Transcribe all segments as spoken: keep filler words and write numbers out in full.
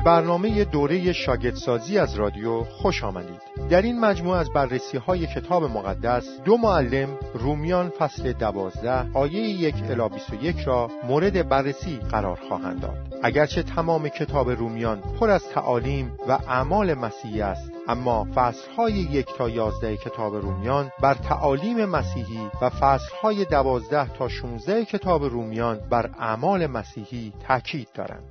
به برنامه دوره شاگردسازی از رادیو خوش آمدید. در این مجموعه از بررسی‌های کتاب مقدس، دو معلم رومیان فصل دوازده آیه یک الی بیست و یک را مورد بررسی قرار خواهند داد. اگرچه تمام کتاب رومیان پر از تعالیم و اعمال مسیحی است، اما فصل‌های یک تا یازده کتاب رومیان بر تعالیم مسیحی و فصل‌های دوازده تا شانزده کتاب رومیان بر اعمال مسیحی تاکید دارند.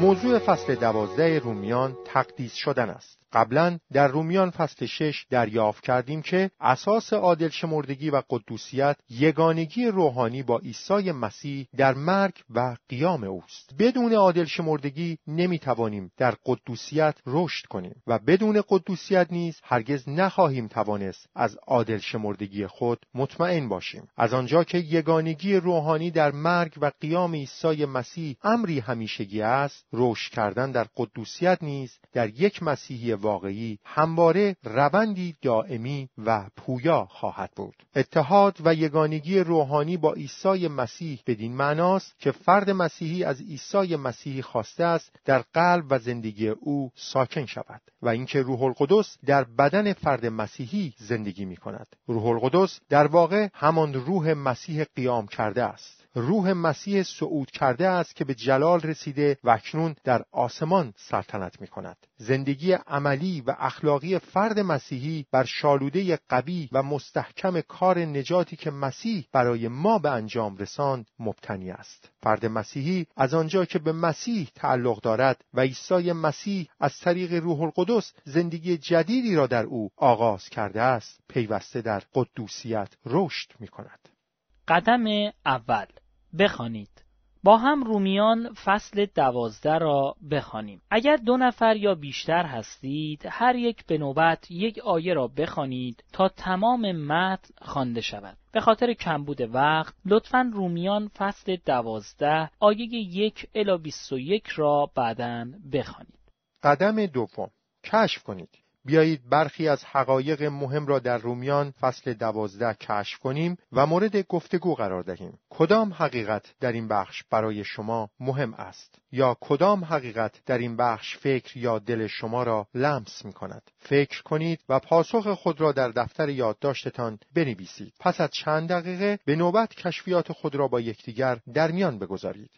موضوع فصل دوازده رومیان تقدیس شدن است. قبلا در رومیان فصل شش دریافت کردیم که اساس عادل شمردگی و قدوسیت یگانگی روحانی با عیسی مسیح در مرگ و قیام اوست. بدون عادل شمردگی نمیتوانیم در قدوسیت رشد کنیم و بدون قدوسیت نیز هرگز نخواهیم توانست از عادل شمردگی خود مطمئن باشیم. از آنجا که یگانگی روحانی در مرگ و قیام عیسی مسیح امری همیشگی است، رشد کردن در قدوسیت نیز در یک مسیحی واقعی همواره روندی دائمی و پویا خواهد بود. اتحاد و یگانگی روحانی با عیسی مسیح بدین معناست که فرد مسیحی از عیسی مسیح خواسته است در قلب و زندگی او ساکن شود و اینکه روح القدس در بدن فرد مسیحی زندگی می کند. روح القدس در واقع همان روح مسیح قیام کرده است. روح مسیح صعود کرده است که به جلال رسیده و اکنون در آسمان سلطنت می کند. زندگی عملی و اخلاقی فرد مسیحی بر شالوده قوی و مستحکم کار نجاتی که مسیح برای ما به انجام رساند مبتنی است. فرد مسیحی از آنجا که به مسیح تعلق دارد و عیسی مسیح از طریق روح القدس زندگی جدیدی را در او آغاز کرده است، پیوسته در قدوسیت رشد می کند. قدم اول بخوانید. با هم رومیان فصل دوازده را بخوانیم. اگر دو نفر یا بیشتر هستید، هر یک به نوبت یک آیه را بخوانید تا تمام متن خوانده شود. به خاطر کمبود وقت، لطفاً رومیان فصل دوازده آیه یک الی بیست و یک را بعداً بخوانید. قدم دوم، کشف کنید. بیایید برخی از حقایق مهم را در رومیان فصل دوازده کشف کنیم و مورد گفتگو قرار دهیم. کدام حقیقت در این بخش برای شما مهم است؟ یا کدام حقیقت در این بخش فکر یا دل شما را لمس می کند؟ فکر کنید و پاسخ خود را در دفتر یادداشتتان بنویسید. پس از چند دقیقه به نوبت کشفیات خود را با یکدیگر در میان بگذارید.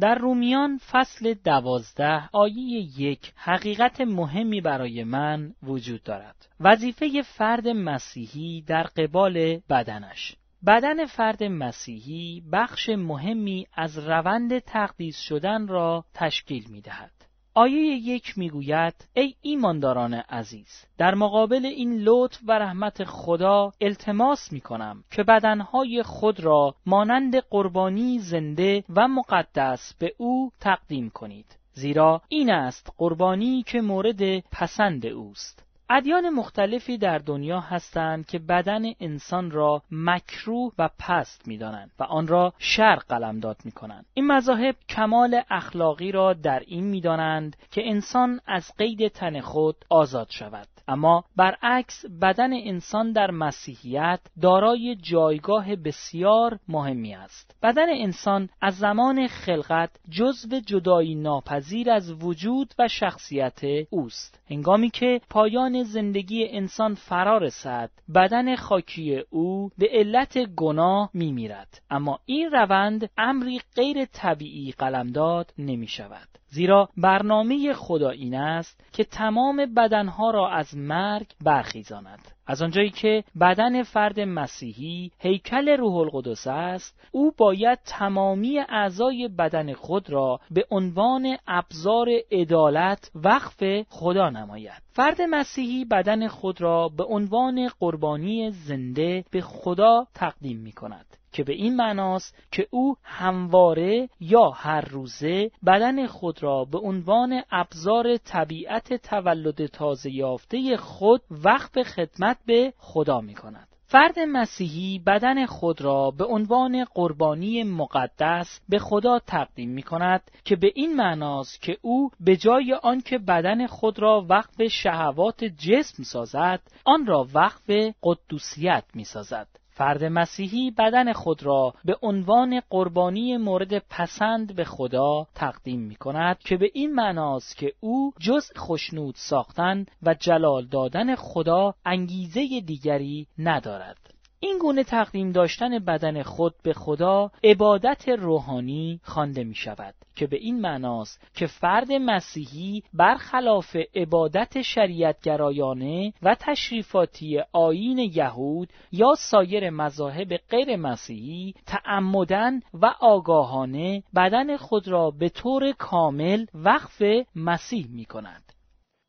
در رومیان فصل دوازده آیه یک حقیقت مهمی برای من وجود دارد. وظیفه فرد مسیحی در قبال بدنش. بدن فرد مسیحی بخش مهمی از روند تقدیس شدن را تشکیل می دهد. آیه یک می گوید ای ایمانداران عزیز، در مقابل این لطف و رحمت خدا التماس می کنم که بدنهای خود را مانند قربانی زنده و مقدس به او تقدیم کنید، زیرا این است قربانی که مورد پسند اوست. ادیان مختلفی در دنیا هستند که بدن انسان را مکروه و پست می‌دانند و آن را شر قلمداد می‌کنند. این مذاهب کمال اخلاقی را در این می‌دانند که انسان از قید تن خود آزاد شود. اما برعکس، بدن انسان در مسیحیت دارای جایگاه بسیار مهمی است. بدن انسان از زمان خلقت جزو جدایی ناپذیر از وجود و شخصیت اوست. هنگامی که پایان زندگی انسان فرا رسد، بدن خاکی او به علت گناه می‌میرد. اما این روند امری غیر طبیعی قلمداد نمی‌شود، زیرا برنامه خدا این است که تمام بدنها را از مرگ برخیزاند. از آنجایی که بدن فرد مسیحی هیکل روح القدس است، او باید تمامی اعضای بدن خود را به عنوان ابزار عدالت وقف خدا نماید. فرد مسیحی بدن خود را به عنوان قربانی زنده به خدا تقدیم می کند، که به این معناست که او همواره یا هر روزه بدن خود را به عنوان ابزار طبیعت تولد تازه یافته خود وقف خدمت به خدا می کند. فرد مسیحی بدن خود را به عنوان قربانی مقدس به خدا تقدیم می کند، که به این معناست که او به جای آنکه بدن خود را وقف شهوات جسم سازد، آن را وقف قدوسیت می سازد. فرد مسیحی بدن خود را به عنوان قربانی مورد پسند به خدا تقدیم می کند که به این معناست که او جز خشنود ساختن و جلال دادن خدا انگیزه دیگری ندارد. این گونه تقدیم داشتن بدن خود به خدا عبادت روحانی خوانده می شود که به این معناست که فرد مسیحی برخلاف عبادت شریعتگرایانه و تشریفاتی آیین یهود یا سایر مذاهب غیر مسیحی تعمدن و آگاهانه بدن خود را به طور کامل وقف مسیح می کند.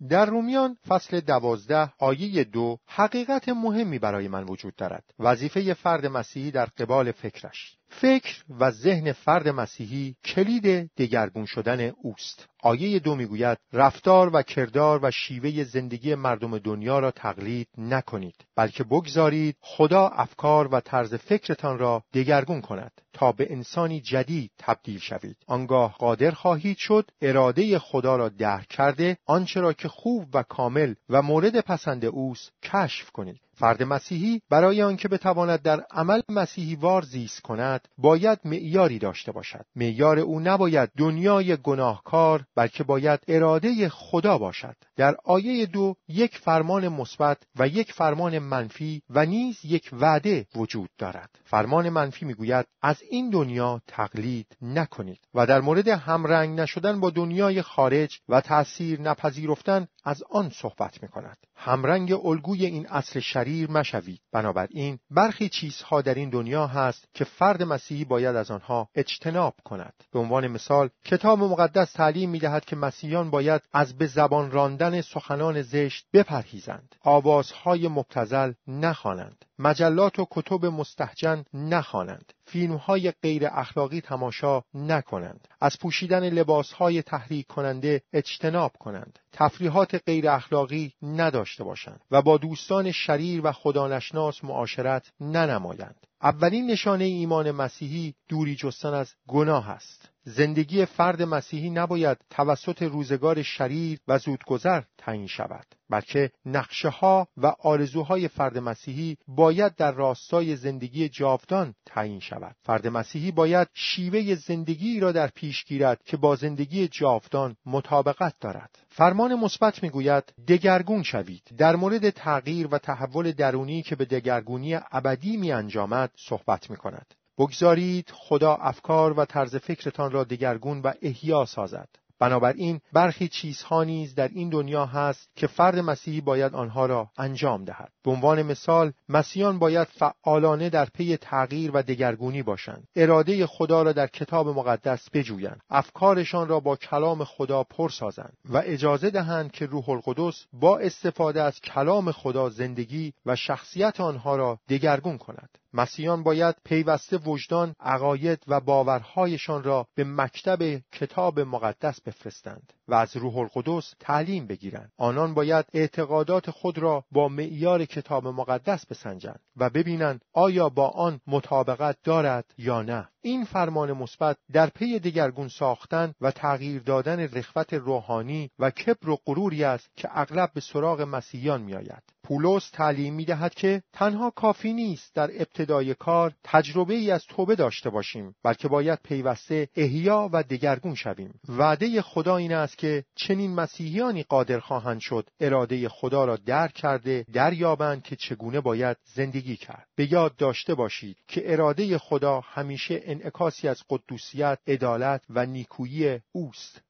در رومیان فصل دوازده آیه دو حقیقت مهمی برای من وجود دارد: وظیفه فرد مسیحی در قبال فکرش. فکر و ذهن فرد مسیحی کلید دگرگون شدن اوست. آیه دو میگوید رفتار و کردار و شیوه زندگی مردم دنیا را تقلید نکنید، بلکه بگذارید خدا افکار و طرز فکرتان را دگرگون کند تا به انسانی جدید تبدیل شوید. آنگاه قادر خواهید شد اراده خدا را درک کرده آنچه را که خوب و کامل و مورد پسند اوست کشف کنید. فرد مسیحی برای آنکه بتواند در عمل مسیحی وار زیست کند باید معیاری داشته باشد. معیار او نباید دنیای گناهکار بلکه باید اراده خدا باشد. در آیه دو یک فرمان مثبت و یک فرمان منفی و نیز یک وعده وجود دارد. فرمان منفی میگوید از این دنیا تقلید نکنید و در مورد همرنگ نشدن با دنیای خارج و تأثیر نپذیرفتن از آن صحبت میکند. همرنگ الگوی این اصل شریر مشوید. بنابراین برخی چیزها در این دنیا هست که فرد مسیحی باید از آنها اجتناب کند. به عنوان مثال کتاب مقدس تعلیم می‌دهد که مسیحیان باید از به زبان راندن سخنان زشت بپرهیزند، آوازهای مبتذل نخوانند، مجلات و کتب مستهجن نخوانند، فیلم‌های غیر اخلاقی تماشا نکنند، از پوشیدن لباس‌های تحریک کننده اجتناب کنند، تفریحات غیر اخلاقی نداشته باشند و با دوستان شریر و خدانشناس معاشرت ننمایند. اولین نشانه ایمان مسیحی دوری جستن از گناه است. زندگی فرد مسیحی نباید توسط روزگار شریر و زودگذر تعیین شود، بلکه نقشه‌ها و آرزوهای فرد مسیحی باید در راستای زندگی جاودان تعیین شود. فرد مسیحی باید شیوه زندگی را در پیش گیرد که با زندگی جاودان مطابقت دارد. فرمان مثبت میگوید دگرگون شوید. در مورد تغییر و تحول درونی که به دگرگونی ابدی می‌انجامد صحبت می‌کند. بگذارید خدا افکار و طرز فکرتان را دگرگون و احیا سازد. بنابراین برخی چیزها نیز در این دنیا هست که فرد مسیحی باید آنها را انجام دهد. به عنوان مثال مسیحیان باید فعالانه در پی تغییر و دگرگونی باشند. اراده خدا را در کتاب مقدس بجویند. افکارشان را با کلام خدا پر سازند و اجازه دهند که روح القدس با استفاده از کلام خدا زندگی و شخصیت آنها را دگرگون کند. مسیحیان باید پیوسته وجدان، عقاید و باورهایشان را به مکتب کتاب مقدس بفرستند و از روح القدس تعلیم بگیرند. آنان باید اعتقادات خود را با معیار کتاب مقدس بسنجند و ببینند آیا با آن مطابقت دارد یا نه. این فرمان مثبت در پی دگرگون ساختن و تغییر دادن رغبت روحانی و کبر و غروری است که اغلب به سراغ مسیحیان می‌آید. پولس تعلیم می‌دهد که تنها کافی نیست در ابتدای کار تجربه‌ای از توبه داشته باشیم، بلکه باید پیوسته احیا و دگرگون شویم. وعده خدا این است که چنین مسیحیانی قادر خواهند شد اراده خدا را درک کرده دریابند که چگونه باید زندگی کرد. به یاد داشته باشید که اراده خدا همیشه انعکاسی از قدوسیت، عدالت و نیکویی اوست.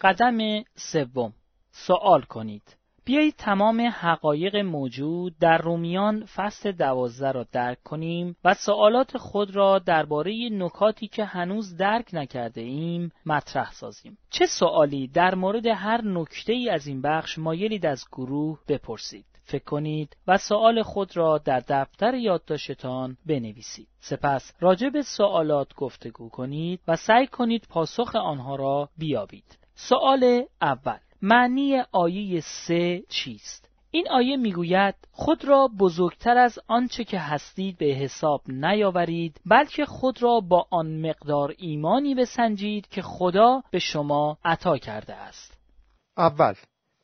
قدم سوم، سوال کنید. بیایید تمام حقایق موجود در رومیان فصل دوازده را درک کنیم و سوالات خود را درباره نکاتی که هنوز درک نکرده ایم مطرح سازیم. چه سوالی در مورد هر نکته‌ای از این بخش مایلید از گروه بپرسید؟ فکر کنید و سوال خود را در دفتر یادداشتتان بنویسید. سپس راجع به سوالات گفتگو کنید و سعی کنید پاسخ آنها را بیابید. سوال اول: معنی آیه سه چیست؟ این آیه میگوید خود را بزرگتر از آنچه که هستید به حساب نیاورید، بلکه خود را با آن مقدار ایمانی بسنجید که خدا به شما عطا کرده است. اول،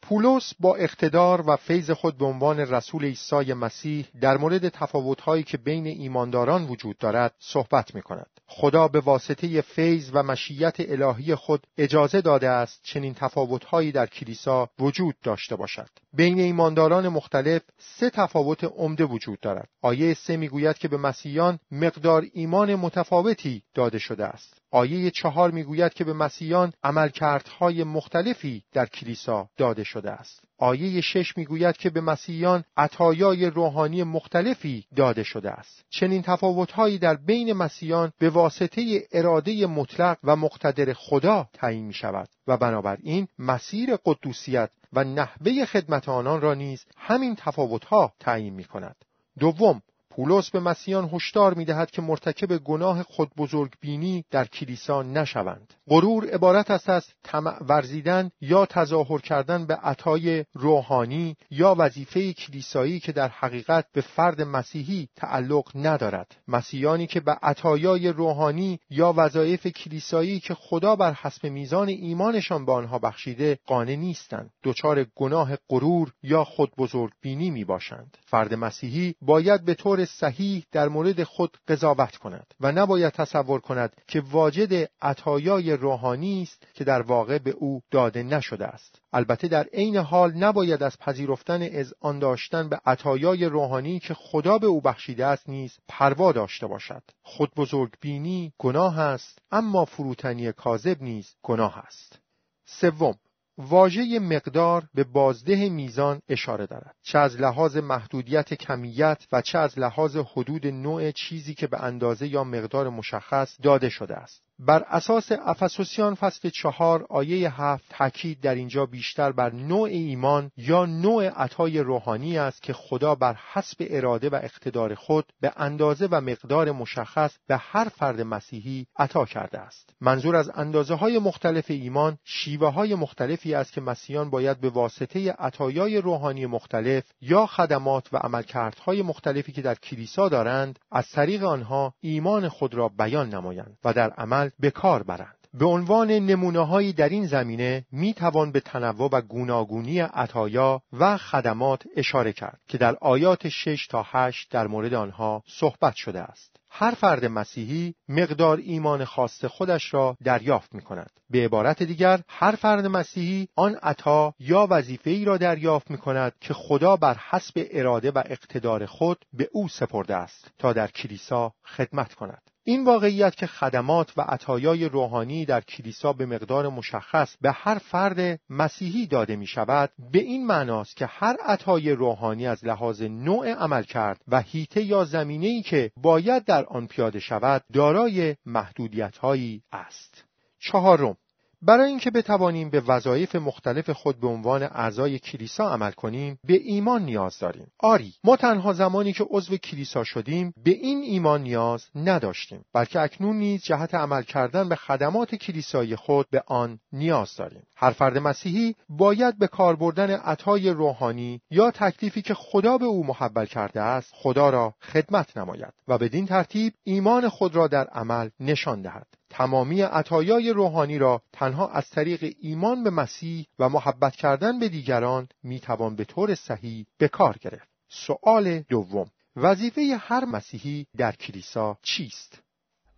پولس با اقتدار و فیض خود به عنوان رسول عیسی مسیح در مورد تفاوت‌هایی که بین ایمانداران وجود دارد صحبت می‌کند. خدا به واسطه فیض و مشیت الهی خود اجازه داده است چنین تفاوت‌هایی در کلیسا وجود داشته باشد. بین ایمانداران مختلف سه تفاوت عمده وجود دارد. آیه سه می‌گوید که به مسیحیان مقدار ایمان متفاوتی داده شده است. آیه چهار میگوید که به مسیحیان عملکردهای مختلفی در کلیسا داده شده است. آیه شش میگوید که به مسیحیان عطایای روحانی مختلفی داده شده است. چنین تفاوت‌هایی در بین مسیحیان به واسطه اراده مطلق و مقتدر خدا تعیین می‌شود و بنابراین مسیر قدوسیت و نحوه خدمت آنان را نیز همین تفاوت‌ها تعیین می‌کند. دوم، پولس به مسیحیان هشدار می‌دهد که مرتکب گناه خودبزرگبینی در کلیسا نشوند. غرور عبارت است از طمع ورزیدن یا تظاهر کردن به عطای روحانی یا وظیفه کلیسایی که در حقیقت به فرد مسیحی تعلق ندارد. مسیحیانی که به عطایای روحانی یا وظایف کلیسایی که خدا بر حسب میزان ایمانشان به آنها بخشیده قانع نیستند، دچار گناه غرور یا خودبزرگبینی می‌باشند. فرد مسیحی باید به طور صحیح در مورد خود قضاوت کند و نباید تصور کند که واجد عطایای روحانی است که در واقع به او داده نشده است. البته در عین حال نباید از پذیرفتن اذعان داشتن به عطایای روحانی که خدا به او بخشیده است نیز پروا داشته باشد. خود بزرگبینی گناه است، اما فروتنی کاذب نیز گناه است. سوم، واژه مقدار به بازده میزان اشاره دارد، چه از لحاظ محدودیت کمیت و چه از لحاظ حدود نوع چیزی که به اندازه یا مقدار مشخص داده شده است. بر اساس افسوسیان فصل چهار آیه هفت تاکید در اینجا بیشتر بر نوع ایمان یا نوع عطای روحانی است که خدا بر حسب اراده و اقتدار خود به اندازه و مقدار مشخص به هر فرد مسیحی عطا کرده است. منظور از اندازه‌های مختلف ایمان شیوه‌های مختلفی است که مسیحیان باید به واسطه عطایای روحانی مختلف یا خدمات و عملکردهای مختلفی که در کلیسا دارند از طریق آنها ایمان خود را بیان نمایند و در عمل به کار برند. به عنوان نمونه‌هایی در این زمینه می توان به تنوع و گوناگونی عطایا و خدمات اشاره کرد که در آیات شش تا هشت در مورد آنها صحبت شده است. هر فرد مسیحی مقدار ایمان خاص خودش را دریافت می کند. به عبارت دیگر، هر فرد مسیحی آن عطا یا وظیفه‌ای را دریافت می کند که خدا بر حسب اراده و اقتدار خود به او سپرده است تا در کلیسا خدمت کند. این واقعیت که خدمات و عطایای روحانی در کلیسا به مقدار مشخص به هر فرد مسیحی داده می شود، به این معناست که هر عطای روحانی از لحاظ نوع عمل کرد و حیطه یا زمینه‌ای که باید در آن پیاده شود، دارای محدودیت‌هایی است. چهارم، برای اینکه بتوانیم به وظایف مختلف خود به عنوان اعضای کلیسا عمل کنیم، به ایمان نیاز داریم. آری، ما تنها زمانی که عضو کلیسا شدیم، به این ایمان نیاز نداشتیم، بلکه اکنون نیز جهت عمل کردن به خدمات کلیسای خود به آن نیاز داریم. هر فرد مسیحی باید به کار بردن عطای روحانی یا تکلیفی که خدا به او محول کرده است، خدا را خدمت نماید و بدین ترتیب ایمان خود را در عمل نشان دهد. تمامی عطایای روحانی را تنها از طریق ایمان به مسیح و محبت کردن به دیگران میتوان به طور صحیح به کار گرفت. سؤال دوم، وظیفه هر مسیحی در کلیسا چیست؟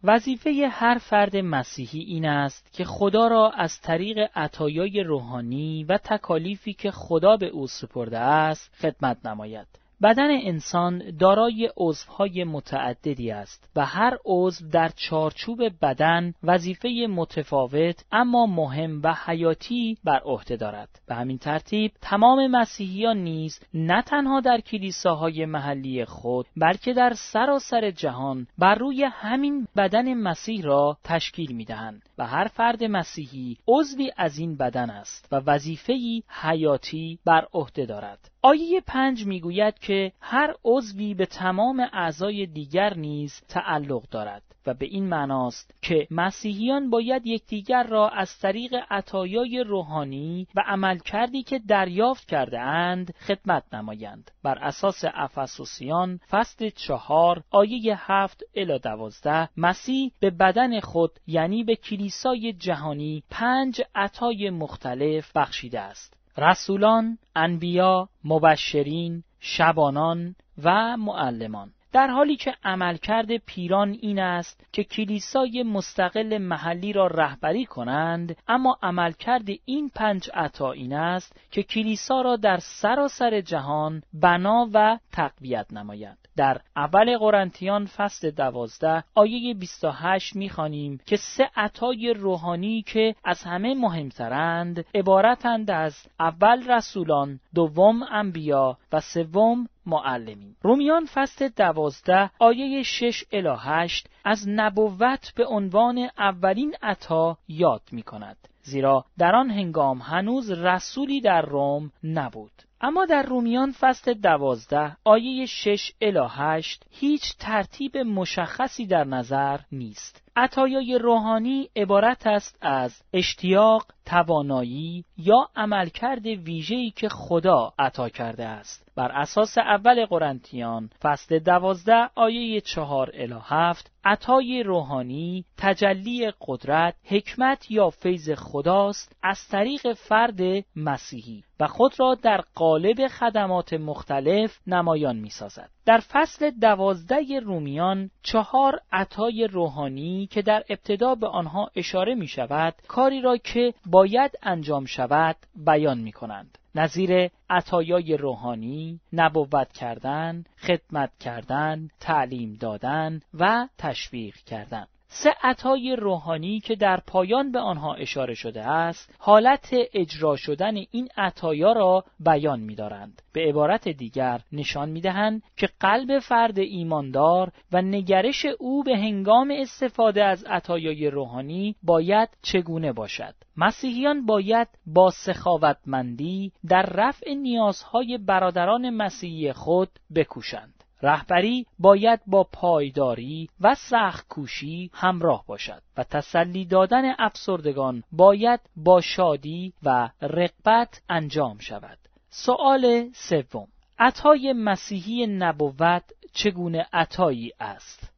وظیفه هر فرد مسیحی این است که خدا را از طریق عطایای روحانی و تکالیفی که خدا به او سپرده است خدمت نماید. بدن انسان دارای عضوهای متعددی است و هر عضو در چارچوب بدن وظیفه متفاوت اما مهم و حیاتی بر عهده دارد. به همین ترتیب تمام مسیحیان نیز نه تنها در کلیساهای محلی خود بلکه در سراسر جهان بر روی همین بدن مسیح را تشکیل می‌دهند و هر فرد مسیحی عضوی از این بدن است و وظیفه‌ای حیاتی بر عهده دارد. آیه پنج میگوید که هر عضوی به تمام اعضای دیگر نیز تعلق دارد و به این معناست که مسیحیان باید یکدیگر را از طریق عطایای روحانی و عملکردی که دریافت کرده اند خدمت نمایند. بر اساس افسوسیان فصل چهار آیه هفت الی دوازده مسیح به بدن خود یعنی به کلیسای جهانی پنج عطای مختلف بخشیده است. رسولان، انبیا، مبشرین، شبانان و معلمان، در حالی که عملکرد پیران این است که کلیسای مستقل محلی را رهبری کنند، اما عملکرد این پنج عطا این است که کلیسا را در سراسر جهان بنا و تقویت نمایند. در اول قرنتیان فصل دوازده آیه بیست و هشت می‌خوانیم که سه عطای روحانی که از همه مهمترند عبارتند از اول رسولان، دوم انبیا و سوم معلمین. رومیان فصل دوازده آیه شش الی هشت از نبوت به عنوان اولین عطا یاد می‌کند، زیرا در آن هنگام هنوز رسولی در روم نبود. اما در رومیان فصل دوازده آیه شش الی هشت هیچ ترتیب مشخصی در نظر نیست. عطایای روحانی عبارت است از اشتیاق، توانایی یا عملکرد ویژه‌ای که خدا عطا کرده است. بر اساس اول قرنتیان فصل دوازده آیه چهار الی هفت عطای روحانی تجلی قدرت، حکمت یا فیض خداست از طریق فرد مسیحی و خود را در قالب خدمات مختلف نمایان می‌سازد. در فصل دوازده رومیان چهار عطای روحانی که در ابتدا به آنها اشاره می‌شود، کاری را که باید انجام شود بیان می‌کنند. نظیر عطایای روحانی، نبوت کردن، خدمت کردن، تعلیم دادن و تشویق کردن. سه عطای روحانی که در پایان به آنها اشاره شده است، حالت اجرا شدن این عطایا را بیان می‌دارند. به عبارت دیگر نشان می‌دهند که قلب فرد ایماندار و نگرش او به هنگام استفاده از عطایای روحانی باید چگونه باشد. مسیحیان باید با سخاوتمندی در رفع نیازهای برادران مسیحی خود بکوشند. رهبری باید با پایداری و سخت‌کوشی همراه باشد و تسلی دادن افسردگان باید با شادی و رغبت انجام شود. سوال سوم: عطای مسیحی نبوت چگونه عطایی است؟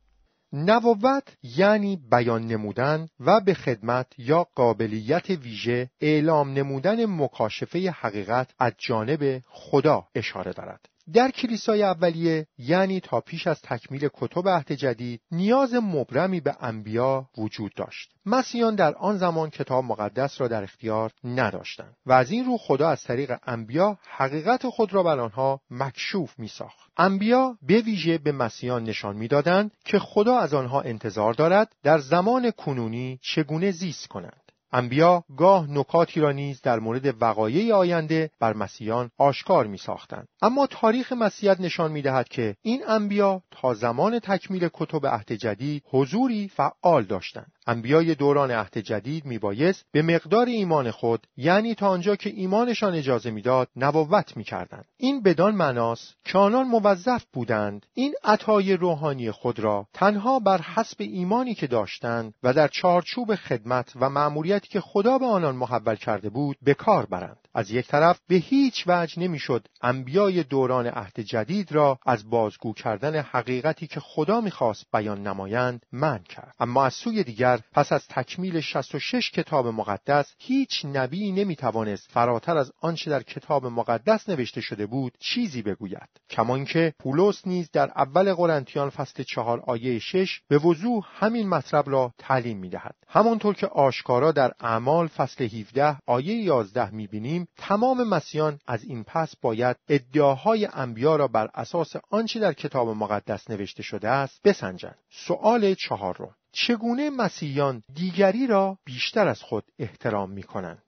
نبوت یعنی بیان نمودن و به خدمت یا قابلیت ویژه اعلام نمودن مکاشفه حقیقت از جانب خدا اشاره دارد. در کلیسای اولیه، یعنی تا پیش از تکمیل کتب عهد جدید، نیاز مبرمی به انبیا وجود داشت. مسیحیان در آن زمان کتاب مقدس را در اختیار نداشتند و از این رو خدا از طریق انبیا حقیقت خود را بر آنها مکشوف می‌ساخت. انبیا به ویژه به مسیحیان نشان می‌دادند که خدا از آنها انتظار دارد در زمان کنونی چگونه زیست کنند. انبیا گاه نکاتی را نیز در مورد وقایع آینده بر مسیحیان آشکار می ساختند. اما تاریخ مسیحیت نشان می دهد که این انبیا تا زمان تکمیل کتب عهد جدید حضوری فعال داشتند. انبیای دوران عهد جدید می بایست به مقدار ایمان خود، یعنی تا آنجا که ایمانشان اجازه می داد، نبوت می کردند. این بدان معناست که آنان موظف بودند این عطای روحانی خود را تنها بر حسب ایمانی که داشتند و در چارچوب خدمت و مأموریتی که خدا به آنان محول کرده بود به کار برند. از یک طرف به هیچ وجه نمیشد انبیای دوران عهد جدید را از بازگو کردن حقیقتی که خدا میخواست بیان نمایند منع کرد، اما از سوی دیگر پس از تکمیل شصت و شش کتاب مقدس هیچ نبی نمیتوانست فراتر از آنچه در کتاب مقدس نوشته شده بود چیزی بگوید. کما اینکه پولس نیز در اول قرنتیان فصل چهار آیه شش به وضوح همین مطلب را تعلیم میدهد. همانطور که آشکارا در اعمال فصل هفده آیه یازده میبینیم، تمام مسیحیان از این پس باید ادعاهای انبیا را بر اساس آنچه در کتاب مقدس نوشته شده است بسنجند. سوال چهارم: چگونه مسیحیان دیگری را بیشتر از خود احترام می‌کنند؟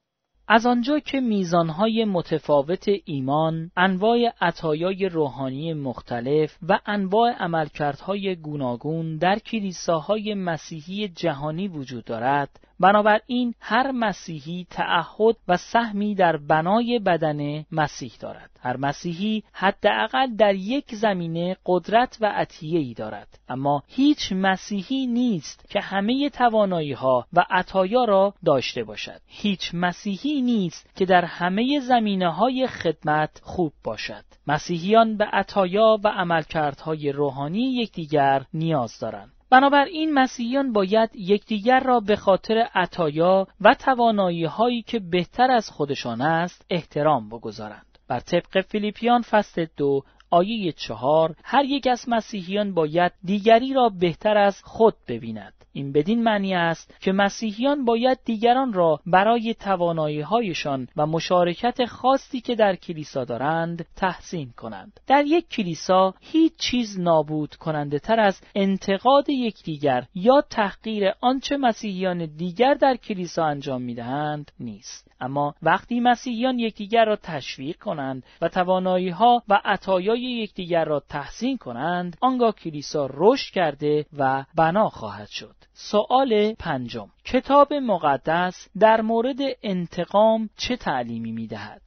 از آنجا که میزانهای متفاوت ایمان، انواع عطایای روحانی مختلف و انواع عملکردهای گوناگون در کلیساهای مسیحی جهانی وجود دارد، بنابراین هر مسیحی تعهد و سهمی در بنای بدن مسیح دارد. هر مسیحی حداقل در یک زمینه قدرت و عطیه‌ای دارد، اما هیچ مسیحی نیست که همه توانایی‌ها و عطایا را داشته باشد. هیچ مسیحی نیست که در همه زمینه‌های خدمت خوب باشد. مسیحیان به عطایا و عملکردهای روحانی یکدیگر نیاز دارند. بنابراین مسیحیان باید یکدیگر را به خاطر عطایا و توانایی‌هایی که بهتر از خودشان است احترام بگذارند. بر طبق فیلیپیان فصل دو آیه چهار، هر یک از مسیحیان باید دیگری را بهتر از خود ببیند. این بدین معنی است که مسیحیان باید دیگران را برای توانایی‌هایشان و مشارکت خاصی که در کلیسا دارند تحسین کنند. در یک کلیسا هیچ چیز نابود کننده تر از انتقاد یکدیگر یا تحقیر آنچه مسیحیان دیگر در کلیسا انجام می‌دهند نیست. اما وقتی مسیحیان یکدیگر را تشویق کنند و توانایی‌ها و عطایای یکدیگر را تحسین کنند، آنگاه کلیسا رشد کرده و بنا خواهد شد. سوال پنجم، کتاب مقدس در مورد انتقام چه تعلیمی می‌دهد؟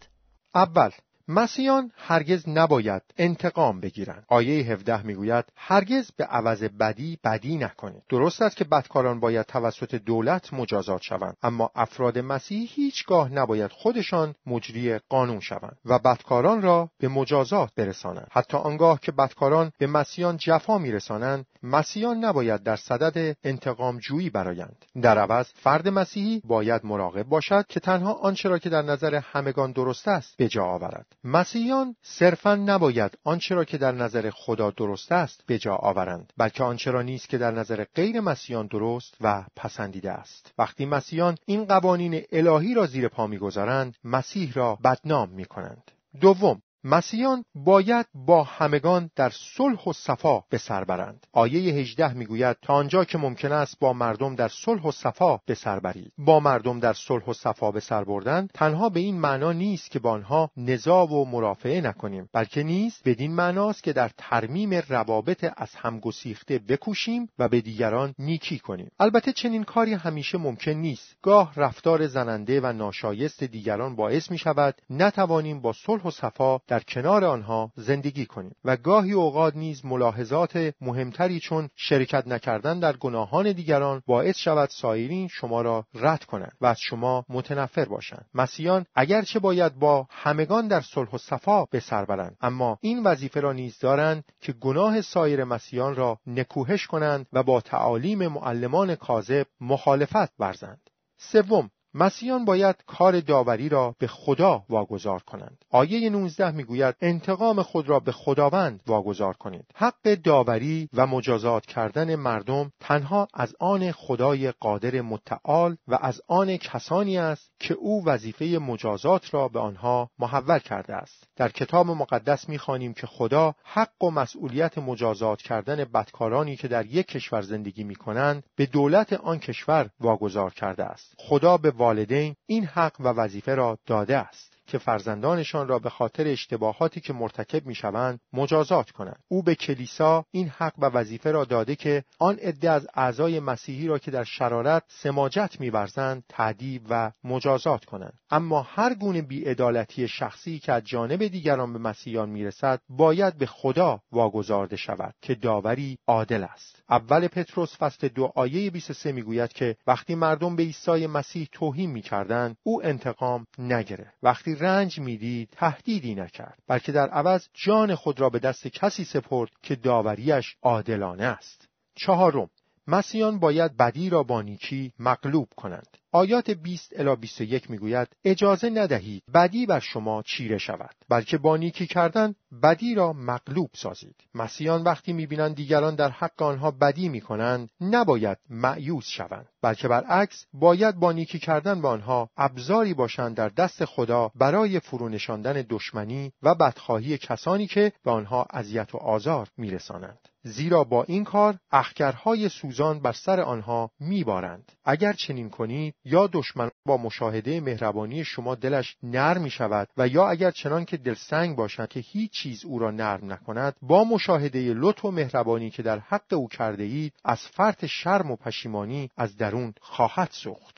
اول، مسیحیان هرگز نباید انتقام بگیرند. آیه هفده میگوید هرگز به عوض بدی بدی نکنید. درست است که بدکاران باید توسط دولت مجازات شوند، اما افراد مسیحی هیچگاه نباید خودشان مجری قانون شوند و بدکاران را به مجازات برسانند. حتی آنگاه که بدکاران به مسیحیان جفا میرسانند، مسیحیان نباید در صدد انتقام جویی برآیند. در عوض فرد مسیحی باید مراقب باشد که تنها آنچه را که در نظر همگان درست است به جا آورد. مسیحیان صرفاً نباید آنچه را که در نظر خدا درست است به جا آورند، بلکه آنچه را نیز که در نظر غیر مسیحیان درست و پسندیده است. وقتی مسیحیان این قوانین الهی را زیر پا می‌گذارند، مسیح را بدنام می‌کنند. دوم، مسیحیان باید با همگان در صلح و صفا به سر برند. آیه هجده میگوید تا آنجا که ممکن است با مردم در صلح و صفا به سر برید. با مردم در صلح و صفا به سر بردن تنها به این معنا نیست که با آنها نزاع و مرافعه نکنیم، بلکه نیز بدین معناست که در ترمیم روابط از هم گسیخته بکوشیم و به دیگران نیکی کنیم. البته چنین کاری همیشه ممکن نیست. گاه رفتار زننده و ناشایست دیگران باعث میشود نتوانیم با صلح و صفا در کنار آنها زندگی کنیم و گاهی اوقات نیز ملاحظات مهمتری چون شرکت نکردن در گناهان دیگران باعث شود سایرین شما را رد کنند و از شما متنفر باشند. مسیحیان اگرچه باید با همگان در صلح و صفا به سر برند، اما این وظیفه را نیز دارند که گناه سایر مسیحیان را نکوهش کنند و با تعالیم معلمان کاذب مخالفت ورزند. سوم، مسیحیان باید کار داوری را به خدا واگذار کنند. آیه نوزده میگوید انتقام خود را به خداوند واگذار کنید. حق داوری و مجازات کردن مردم تنها از آن خدای قادر متعال و از آن کسانی است که او وظیفه مجازات را به آنها محول کرده است. در کتاب مقدس میخوانیم که خدا حق و مسئولیت مجازات کردن بدکارانی که در یک کشور زندگی میکنند به دولت آن کشور واگذار کرده است. خدا به والدین این حق و وظیفه را داده است که فرزندانشان را به خاطر اشتباهاتی که مرتکب میشوند مجازات کنند. او به کلیسا این حق و وظیفه را داده که آن عده از اعضای مسیحی را که در شرارت سماجت می‌ورزند تعذیب و مجازات کنند. اما هر گونه بی‌عدالتی شخصی که از جانب دیگران به مسیحیان میرسد باید به خدا واگذارده شود که داوری عادل است. اول پتروس فصل دو آیه بیست و سه میگوید که وقتی مردم به عیسی مسیح توهین می‌کردند، او انتقام نگرفت. وقتی رنج میدید تهدیدی نکرد، بلکه در عوض جان خود را به دست کسی سپرد که داوریش عادلانه است. چهارم، مسیحیان باید بدی را با نیکی مغلوب کنند. آیات بیست الی بیست و یک میگوید اجازه ندهید بدی بر شما چیره شود، بلکه با نیکی کردن بدی را مغلوب سازید. مسیحیان وقتی میبینند دیگران در حق آنها بدی میکنند نباید مایوس شوند، بلکه برعکس باید با نیکی کردن با آنها ابزاری باشند در دست خدا برای فرونشاندن دشمنی و بدخواهی کسانی که به آنها اذیت و آزار میرسانند، زیرا با این کار اخگرهای سوزان بر سر آنها میبارند. اگر چنین کنید یا دشمن با مشاهده مهربانی شما دلش نرم می شود و یا اگر چنان که دلسنگ باشد که هیچ چیز او را نرم نکند، با مشاهده لطف و مهربانی که در حق او کرده اید از فرط شرم و پشیمانی از درون خواهد سوخت.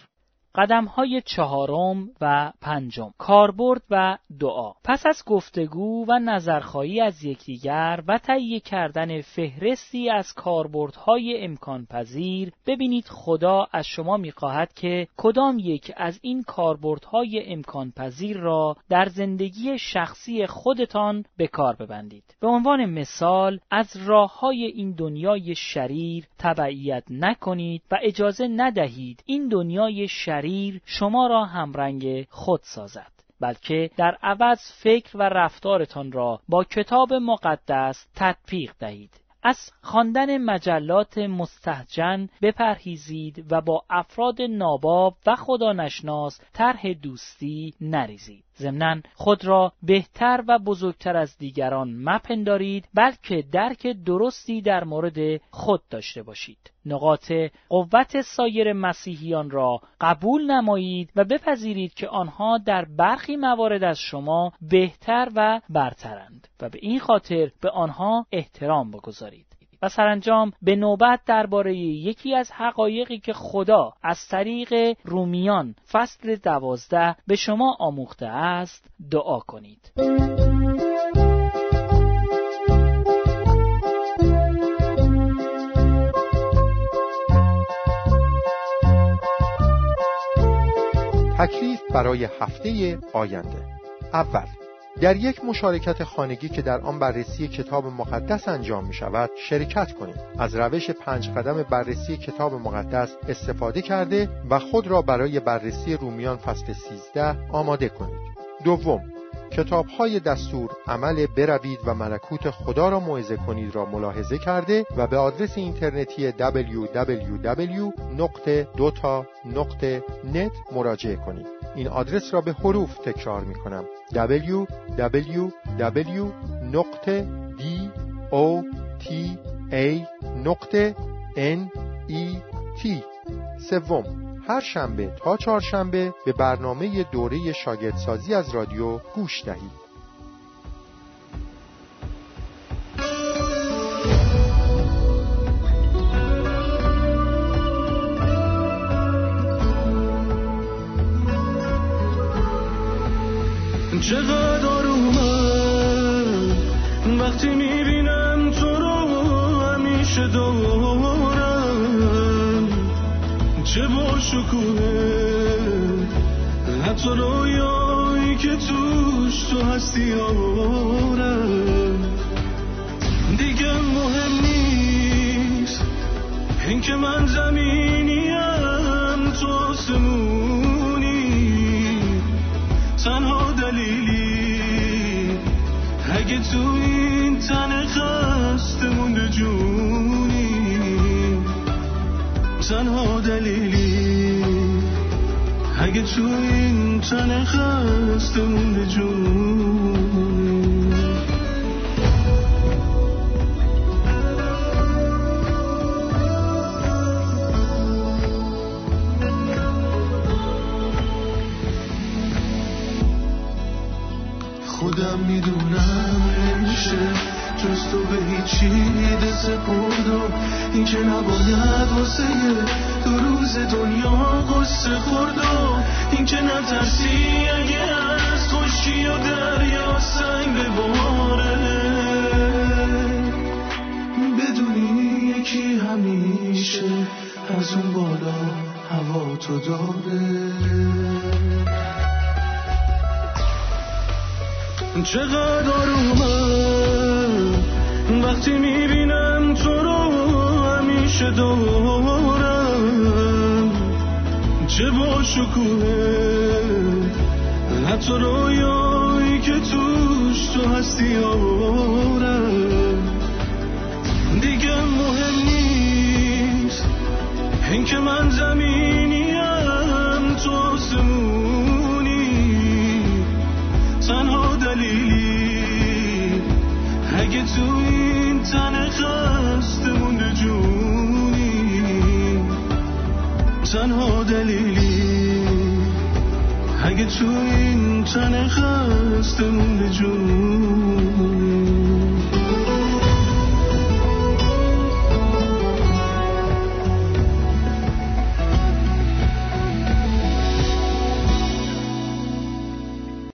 قدم‌های چهارم و پنجم، کاربرد و دعا. پس از گفتگو و نظرخواهی از یکدیگر و تهیه کردن فهرستی از کاربردهای امکان پذیر، ببینید خدا از شما می‌خواهد که کدام یک از این کاربردهای امکان پذیر را در زندگی شخصی خودتان به کار ببندید. به عنوان مثال، از راه‌های این دنیای شریر تبعیت نکنید و اجازه ندهید این دنیای شریر شما را همرنگ خود سازد، بلکه در عوض فکر و رفتارتان را با کتاب مقدس تطبیق دهید. از خواندن مجلات مستهجن بپرهیزید و با افراد ناباب و خدانشناس طرح دوستی نریزید. ضمناً خود را بهتر و بزرگتر از دیگران مپندارید، بلکه درک درستی در مورد خود داشته باشید. نقاط قوت سایر مسیحیان را قبول نمایید و بپذیرید که آنها در برخی موارد از شما بهتر و برترند و به این خاطر به آنها احترام بگذارید. و سرانجام به نوبت درباره یکی از حقایقی که خدا از طریق رومیان فصل دوازده به شما آموخته است دعا کنید. تکلیف برای هفته آینده: اول، در یک مشارکت خانگی که در آن بررسی کتاب مقدس انجام می شود شرکت کنید. از روش پنج قدم بررسی کتاب مقدس استفاده کرده و خود را برای بررسی رومیان فصل سیزده آماده کنید. دوم، کتاب‌های دستور عمل بروید و ملکوت خدا را موعظه کنید را ملاحظه کرده و به آدرس اینترنتی دبلیو دبلیو دبلیو نقطه دوتا نقطه نت مراجعه کنید. این آدرس را به حروف تکرار می‌کنم: دبلیو دبلیو دبلیو نقطه دوتا نقطه نت. سوم، هر شنبه تا چهارشنبه به برنامه دوره شاگردسازی از رادیو گوش دهید. چقدر اومد وقتی میبینم تو رو همیشه دارم، چه باشکوهه حتی رویایی که توش تو هستی آرم. دیگه مهم نیست این که من زمینیم تو آسمونی، تنها دلیلی اگه تو این تن خسته مونده جونی، تنها دلیلی اگه تو این تن خسته مونده جونی. خودم میدونم نمیشه جز تو به هیچی دست بردم، این که نباید واسه دو روز دنیا قصه خوردم، این که نترسی اگه از خشکی و دریا سنگ بباره، بدونی یکی همیشه از اون بالا هوا تو داره. چقدر اومد وقتی میبینم تو رو همیشه دارم، چه باشکوهه حتی رویایی که توش تو هستی آرم. دیگه مهم نیست این که من زمینیم تو آسمونی، تنها دلیلی اگه تو این تن خسته مونده جونی، تنها دلیلی اگه تو این تن خسته مونده جونی.